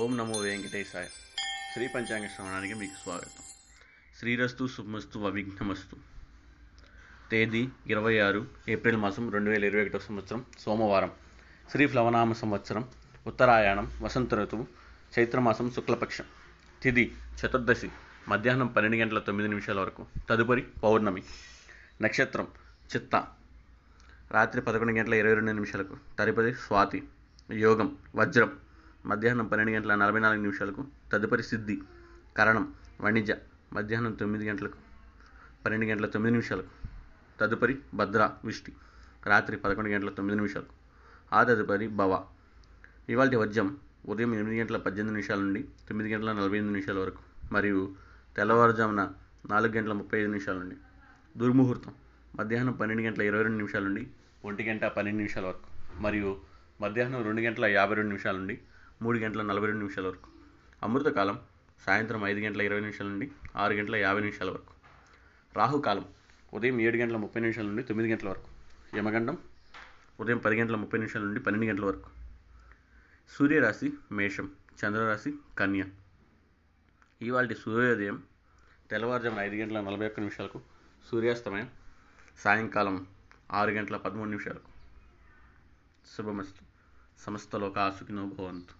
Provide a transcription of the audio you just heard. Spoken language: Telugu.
ఓం నమో వెంకటేశాయ. శ్రీ పంచాంగ శ్రవణానికి మీకు స్వాగతం. శ్రీరస్తు శుభమస్తు అవిఘ్నమస్తు. తేదీ 26 ఏప్రిల్ మాసం 2021 సంవత్సరం సోమవారం. శ్రీ ప్లవనామ సంవత్సరం, ఉత్తరాయణం, వసంత ఋతువు, చైత్రమాసం, శుక్లపక్షం. తిథి చతుర్దశి, మధ్యాహ్నం 12 గంటల 9 నిమిషాల వరకు. తదుపరి పౌర్ణమి. నక్షత్రం చిత్త, రాత్రి 11 గంటల 22 నిమిషాలకు. తదుపరి స్వాతి. యోగం వజ్రం, మధ్యాహ్నం 12 గంటల 44 నిమిషాలకు. తదుపరి సిద్ధి. కరణం వణిజ, మధ్యాహ్నం 9 గంటలకు 12 గంటల 9 నిమిషాలకు. తదుపరి భద్ర విష్టి, రాత్రి 11 గంటల 9 నిమిషాలకు. ఆ తదుపరి భవ. ఇవాళ వజ్రం ఉదయం 8 గంటల 18 నిమిషాల నుండి 9 గంటల 45 నిమిషాల వరకు మరియు తెల్లవారుజామున 4 గంటల 35 నిమిషాల నుండి. దుర్ముహూర్తం మధ్యాహ్నం 12 గంటల 22 నిమిషాల నుండి 1 గంట 12 నిమిషాల వరకు మరియు మధ్యాహ్నం 2 గంటల 52 నిమిషాల నుండి 3 గంటల 42 నిమిషాల వరకు. అమృతకాలం సాయంత్రం 5 గంటల 20 నిమిషాల నుండి 6 గంటల 50 నిమిషాల వరకు. రాహుకాలం ఉదయం 7 గంటల 30 నిమిషాల నుండి 9 గంటల వరకు. యమగండం ఉదయం 10 గంటల 30 నిమిషాల నుండి 12 గంటల వరకు. సూర్యరాశి మేషం, చంద్రరాశి కన్య. ఇవాళ సూర్యోదయం తెల్లవారుజామున 5 గంటల 41 నిమిషాలకు, సూర్యాస్తమయం సాయంకాలం 6 గంటల 13 నిమిషాలకు. శుభమస్తు. సమస్త లోకా సుఖినో భవంతు.